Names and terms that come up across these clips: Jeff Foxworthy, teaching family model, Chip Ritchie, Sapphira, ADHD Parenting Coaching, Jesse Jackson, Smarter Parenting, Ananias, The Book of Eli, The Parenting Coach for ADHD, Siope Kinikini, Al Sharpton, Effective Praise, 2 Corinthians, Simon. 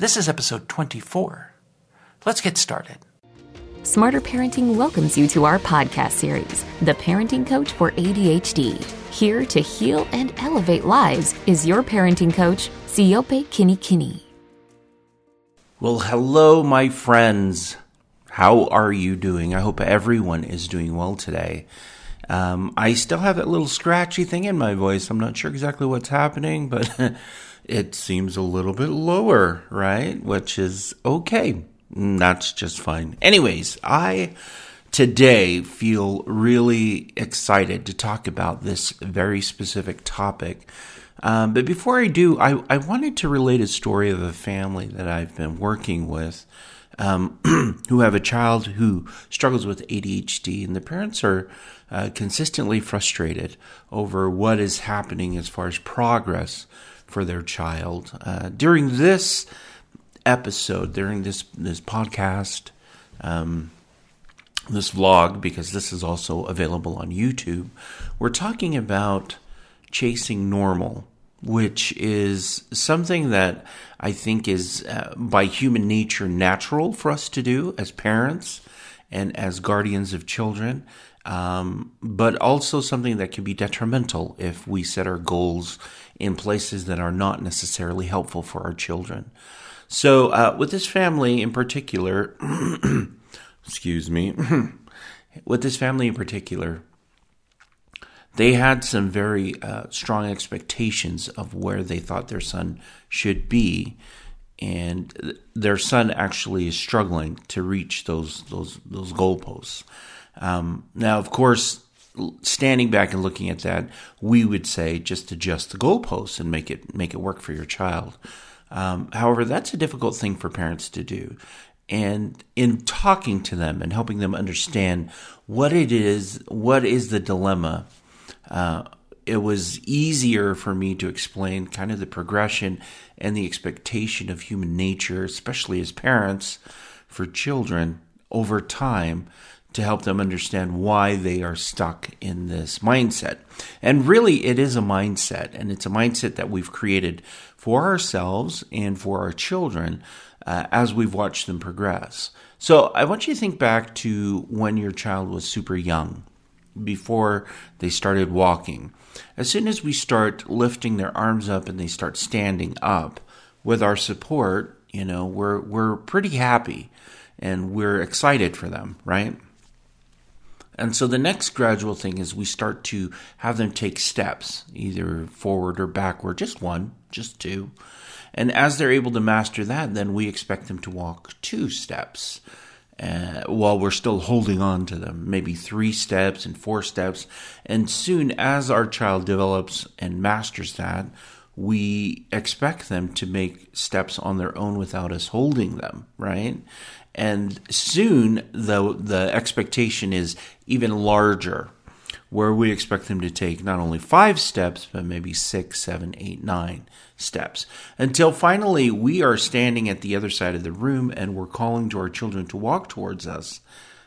This is episode 24. Let's get started. Smarter Parenting welcomes you to our podcast series, The Parenting Coach for ADHD. Here to heal and elevate lives is your parenting coach, Siope Kinikini. Well, hello, my friends. How are you doing? I hope everyone is doing well today. I still have that little scratchy thing in my voice. I'm not sure exactly what's happening, but it seems a little bit lower, right? Which is okay. That's just fine. Anyways, I today feel really excited to talk about this very specific topic. But before I do, I wanted to relate a story of a family that I've been working with who have a child who struggles with ADHD, and the parents are consistently frustrated over what is happening as far as progress for their child. During this episode, during this podcast, this vlog, because this is also available on YouTube, we're talking about chasing normal, which is something that I think is by human nature natural for us to do as parents and as guardians of children, but also something that can be detrimental if we set our goals in places that are not necessarily helpful for our children. So with this family in particular, with this family in particular, they had some very strong expectations of where they thought their son should be, and their son actually is struggling to reach those goalposts. Now, of course, standing back and looking at that, we would say just adjust the goalposts and make it work for your child. However, that's a difficult thing for parents to do. And in talking to them and helping them understand what is the dilemma, it was easier for me to explain kind of the progression and the expectation of human nature, especially as parents, for children over time to help them understand why they are stuck in this mindset. And really, it is a mindset, and it's a mindset that we've created for ourselves and for our children as we've watched them progress. So I want you to think back to when your child was super young, before they started walking. As soon as we start lifting their arms up and they start standing up with our support, we're pretty happy and we're excited for them, right? And so the next gradual thing is we start to have them take steps, either forward or backward, just one, just two. And as they're able to master that, then we expect them to walk 2 steps. While we're still holding on to them, maybe 3 steps and 4 steps. And soon as our child develops and masters that, we expect them to make steps on their own without us holding them, right? And soon, though, the expectation is even larger, where we expect them to take not only 5 steps, but maybe 6, 7, 8, 9 steps. Until finally we are standing at the other side of the room and we're calling to our children to walk towards us,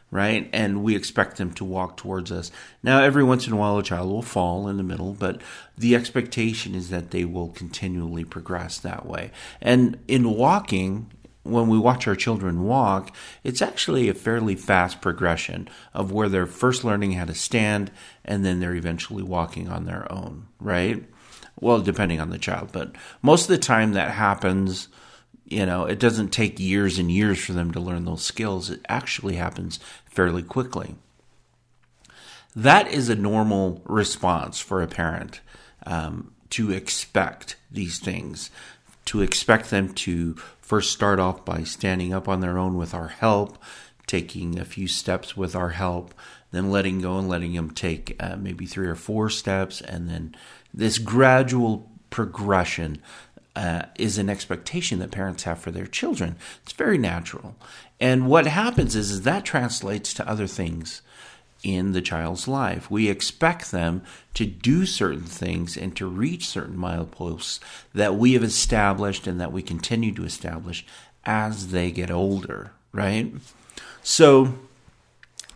right? And we expect them to walk towards us. Now, every once in a while a child will fall in the middle, but the expectation is that they will continually progress that way. And in walking, when we watch our children walk, it's actually a fairly fast progression of where they're first learning how to stand and then they're eventually walking on their own, right? Well, depending on the child, but most of the time that happens, it doesn't take years and years for them to learn those skills. It actually happens fairly quickly. That is a normal response for a parent, to expect these things, to expect them to first start off by standing up on their own with our help, taking a few steps with our help, then letting go and letting them take maybe 3 or 4 steps. And then this gradual progression is an expectation that parents have for their children. It's very natural. And what happens is that translates to other things in the child's life. We expect them to do certain things and to reach certain mileposts that we have established and that we continue to establish as they get older, right? So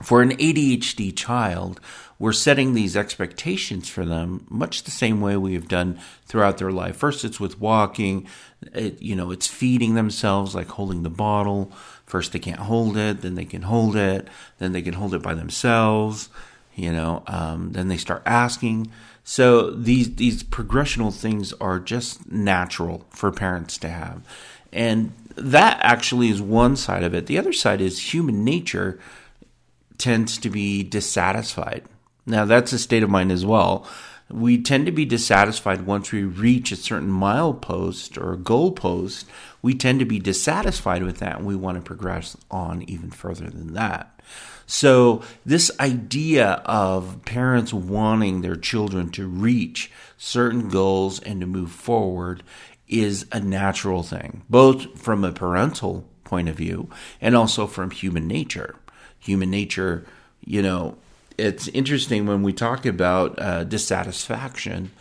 For an ADHD child, we're setting these expectations for them much the same way we have done throughout their life. First, it's with walking. It's feeding themselves, like holding the bottle. First, they can't hold it. Then they can hold it. Then they can hold it by themselves. Then they start asking. So these progressional things are just natural for parents to have. And that actually is one side of it. The other side is human nature tends to be dissatisfied. Now, that's a state of mind as well. We tend to be dissatisfied once we reach a certain milepost or goalpost. We tend to be dissatisfied with that, and we want to progress on even further than that. So this idea of parents wanting their children to reach certain goals and to move forward is a natural thing, both from a parental point of view and also from human nature. Human nature, it's interesting when we talk about dissatisfaction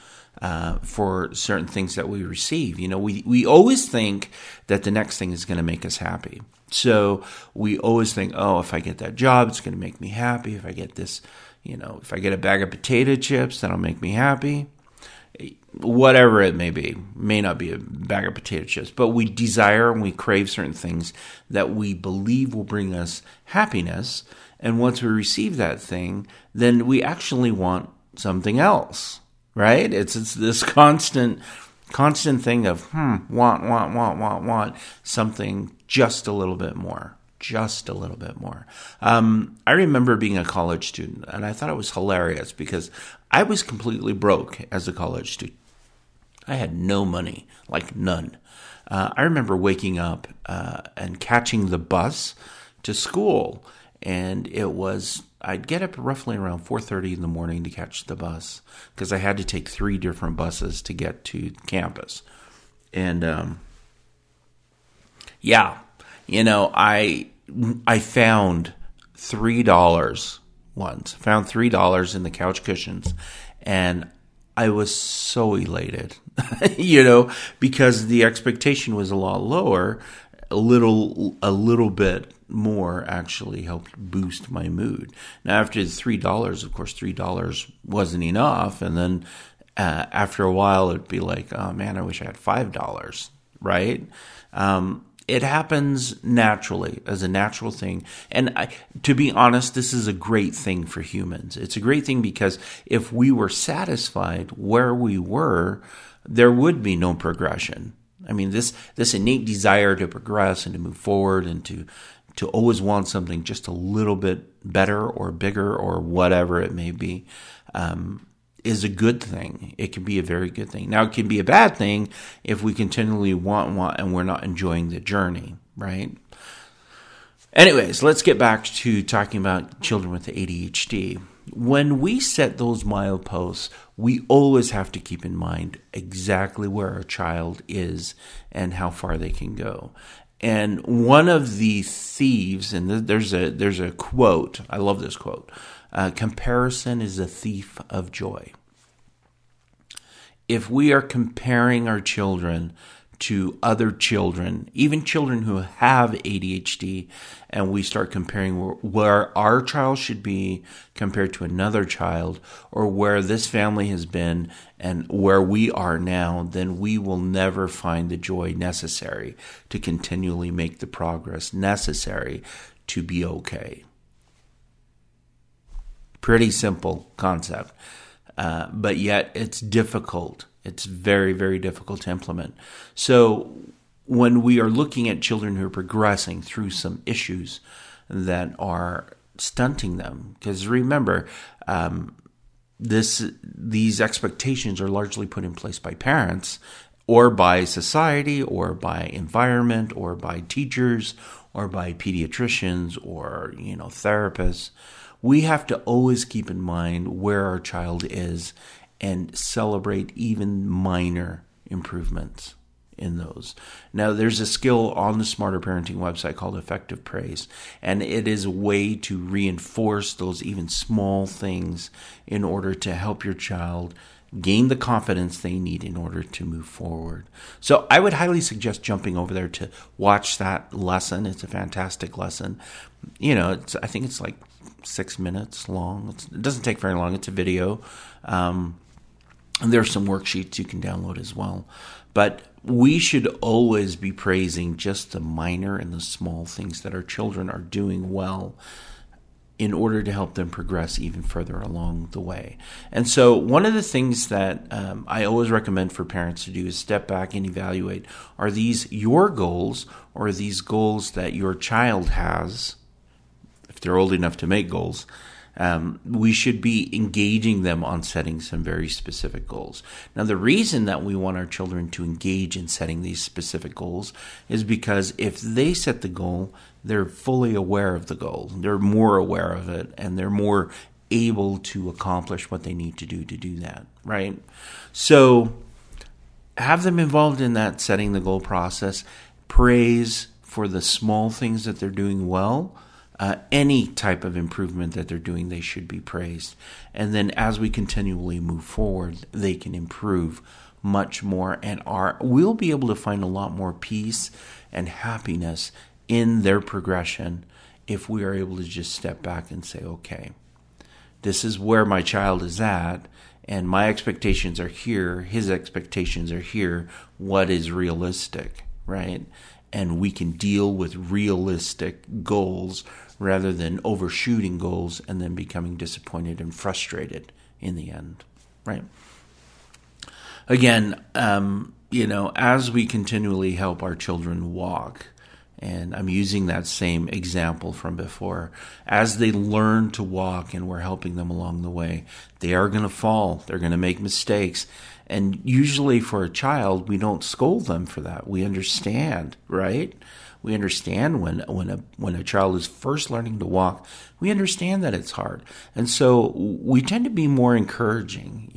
for certain things that we receive. We always think that the next thing is going to make us happy. So we always think, oh, if I get that job, it's going to make me happy. If I get this, if I get a bag of potato chips, that'll make me happy. Whatever it may be, may not be a bag of potato chips, but we desire and we crave certain things that we believe will bring us happiness. And once we receive that thing, then we actually want something else, right? It's this constant thing of want something just a little bit more. I remember being a college student, and I thought it was hilarious because I was completely broke as a college student. I had no money, like none. I remember waking up and catching the bus to school, and I'd get up roughly around 4:30 in the morning to catch the bus because I had to take 3 different buses to get to campus. And I found $3 once. Found $3 in the couch cushions, and I was so elated, because the expectation was a lot lower. A little bit more actually helped boost my mood. Now, after the $3, of course, $3 wasn't enough, and then after a while, it'd be like, oh man, I wish I had $5, right? It happens naturally, as a natural thing. And to be honest, this is a great thing for humans. It's a great thing because if we were satisfied where we were, there would be no progression. I mean, this innate desire to progress and to move forward and to always want something just a little bit better or bigger or whatever it may be, is a good thing. It can be a very good thing. Now, it can be a bad thing if we continually want and we're not enjoying the journey, right? Anyways, let's get back to talking about children with ADHD. When we set those mileposts, we always have to keep in mind exactly where our child is and how far they can go. And one of the thieves, and there's a quote, I love this quote, comparison is a thief of joy. If we are comparing our children to other children, even children who have ADHD, and we start comparing where our child should be compared to another child, or where this family has been and where we are now, then we will never find the joy necessary to continually make the progress necessary to be okay. Pretty simple concept, but yet it's difficult. It's very, very difficult to implement. So when we are looking at children who are progressing through some issues that are stunting them, because remember, these expectations are largely put in place by parents or by society or by environment or by teachers or by pediatricians or, therapists. We have to always keep in mind where our child is and celebrate even minor improvements in those. Now, there's a skill on the Smarter Parenting website called Effective Praise, and it is a way to reinforce those even small things in order to help your child gain the confidence they need in order to move forward. So I would highly suggest jumping over there to watch that lesson. It's a fantastic lesson. I think it's like 6 minutes long. It doesn't take very long. It's a video. And there are some worksheets you can download as well. But we should always be praising just the minor and the small things that our children are doing well in order to help them progress even further along the way. And so one of the things that I always recommend for parents to do is step back and evaluate, are these your goals or are these goals that your child has, if they're old enough to make goals? We should be engaging them on setting some very specific goals. Now, the reason that we want our children to engage in setting these specific goals is because if they set the goal, they're fully aware of the goal. They're more aware of it, and they're more able to accomplish what they need to do that, right? So have them involved in that setting the goal process. Praise for the small things that they're doing well. Any type of improvement that they're doing, they should be praised. And then as we continually move forward, they can improve much more and we'll be able to find a lot more peace and happiness in their progression if we are able to just step back and say, okay, this is where my child is at, and my expectations are here, his expectations are here, what is realistic, right? And we can deal with realistic goals rather than overshooting goals and then becoming disappointed and frustrated in the end, right? Again, as we continually help our children walk, and I'm using that same example from before, as they learn to walk and we're helping them along the way, they are going to fall. They're going to make mistakes. And usually for a child, we don't scold them for that. We understand, right? We understand when a child is first learning to walk, we understand that it's hard. And so we tend to be more encouraging,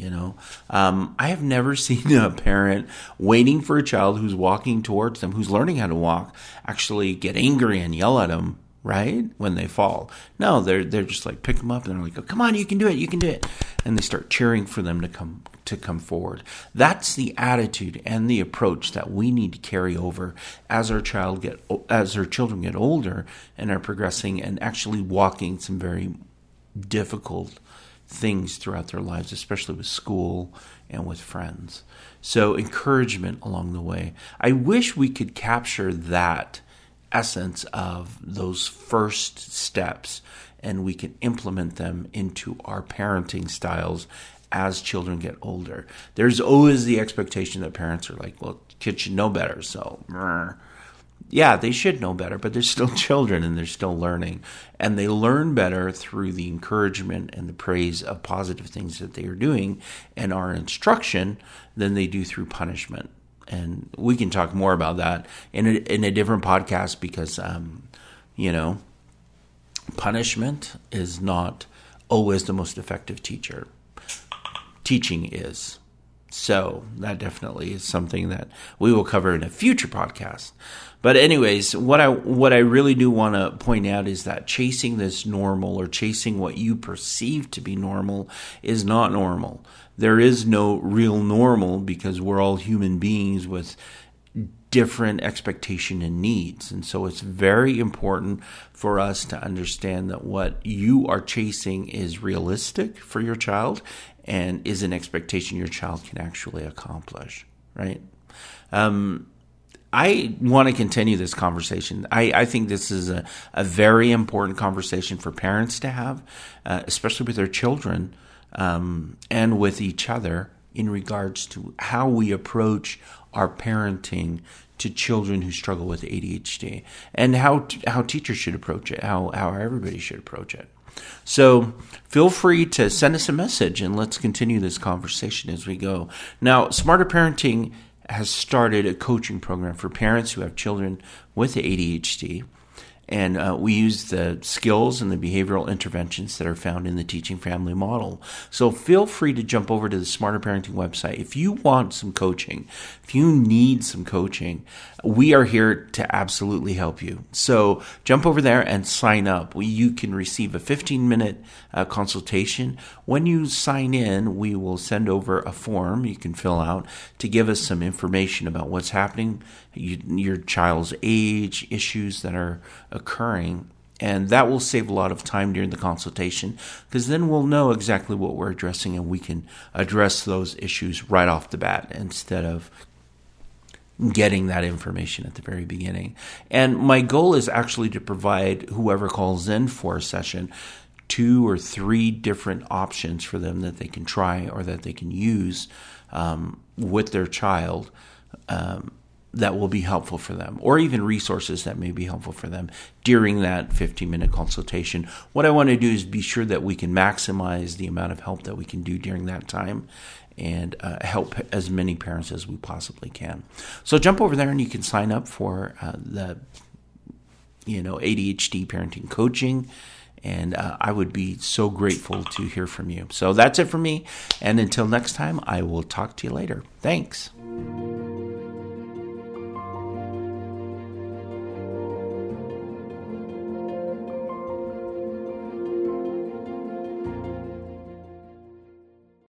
I have never seen a parent waiting for a child who's walking towards them, who's learning how to walk, actually get angry and yell at them, right, when they fall. No, they're just like, pick them up, and they're like, oh, come on, you can do it, you can do it. And they start cheering for them to come forward. That's the attitude and the approach that we need to carry over as our children get older and are progressing and actually walking some very difficult things throughout their lives, especially with school and with friends. So encouragement along the way. I wish we could capture that essence of those first steps and we can implement them into our parenting styles as children get older. There's always the expectation that parents are like, well, kids should know better. So, yeah, they should know better, but they're still children and they're still learning. And they learn better through the encouragement and the praise of positive things that they are doing and our instruction than they do through punishment. And we can talk more about that in a different podcast because, punishment is not always the most effective teacher. Teaching is. So that definitely is something that we will cover in a future podcast. But anyways, what I really do want to point out is that chasing this normal or chasing what you perceive to be normal is not normal. There is no real normal because we're all human beings with different expectation and needs. And so it's very important for us to understand that what you are chasing is realistic for your child and is an expectation your child can actually accomplish, right? I want to continue this conversation. I think this is a very important conversation for parents to have, especially with their children and with each other in regards to how we approach our parenting to children who struggle with ADHD and how teachers should approach it, how everybody should approach it. So feel free to send us a message and let's continue this conversation as we go. Now, Smarter Parenting has started a coaching program for parents who have children with ADHD. And we use the skills and the behavioral interventions that are found in the teaching family model. So feel free to jump over to the Smarter Parenting website. If you want some coaching, if you need some coaching, we are here to absolutely help you. So jump over there and sign up. You can receive a 15-minute consultation. When you sign in, we will send over a form you can fill out to give us some information about what's happening, your child's age, issues that are occurring, And that will save a lot of time during the consultation, because then we'll know exactly what we're addressing and we can address those issues right off the bat instead of getting that information at the very beginning. And my goal is actually to provide whoever calls in for a session 2 or 3 different options for them that they can try or that they can use with their child that will be helpful for them, or even resources that may be helpful for them during that 15-minute consultation. What I want to do is be sure that we can maximize the amount of help that we can do during that time and help as many parents as we possibly can. So jump over there and you can sign up for the ADHD parenting coaching. And I would be so grateful to hear from you. So that's it for me. And until next time, I will talk to you later. Thanks.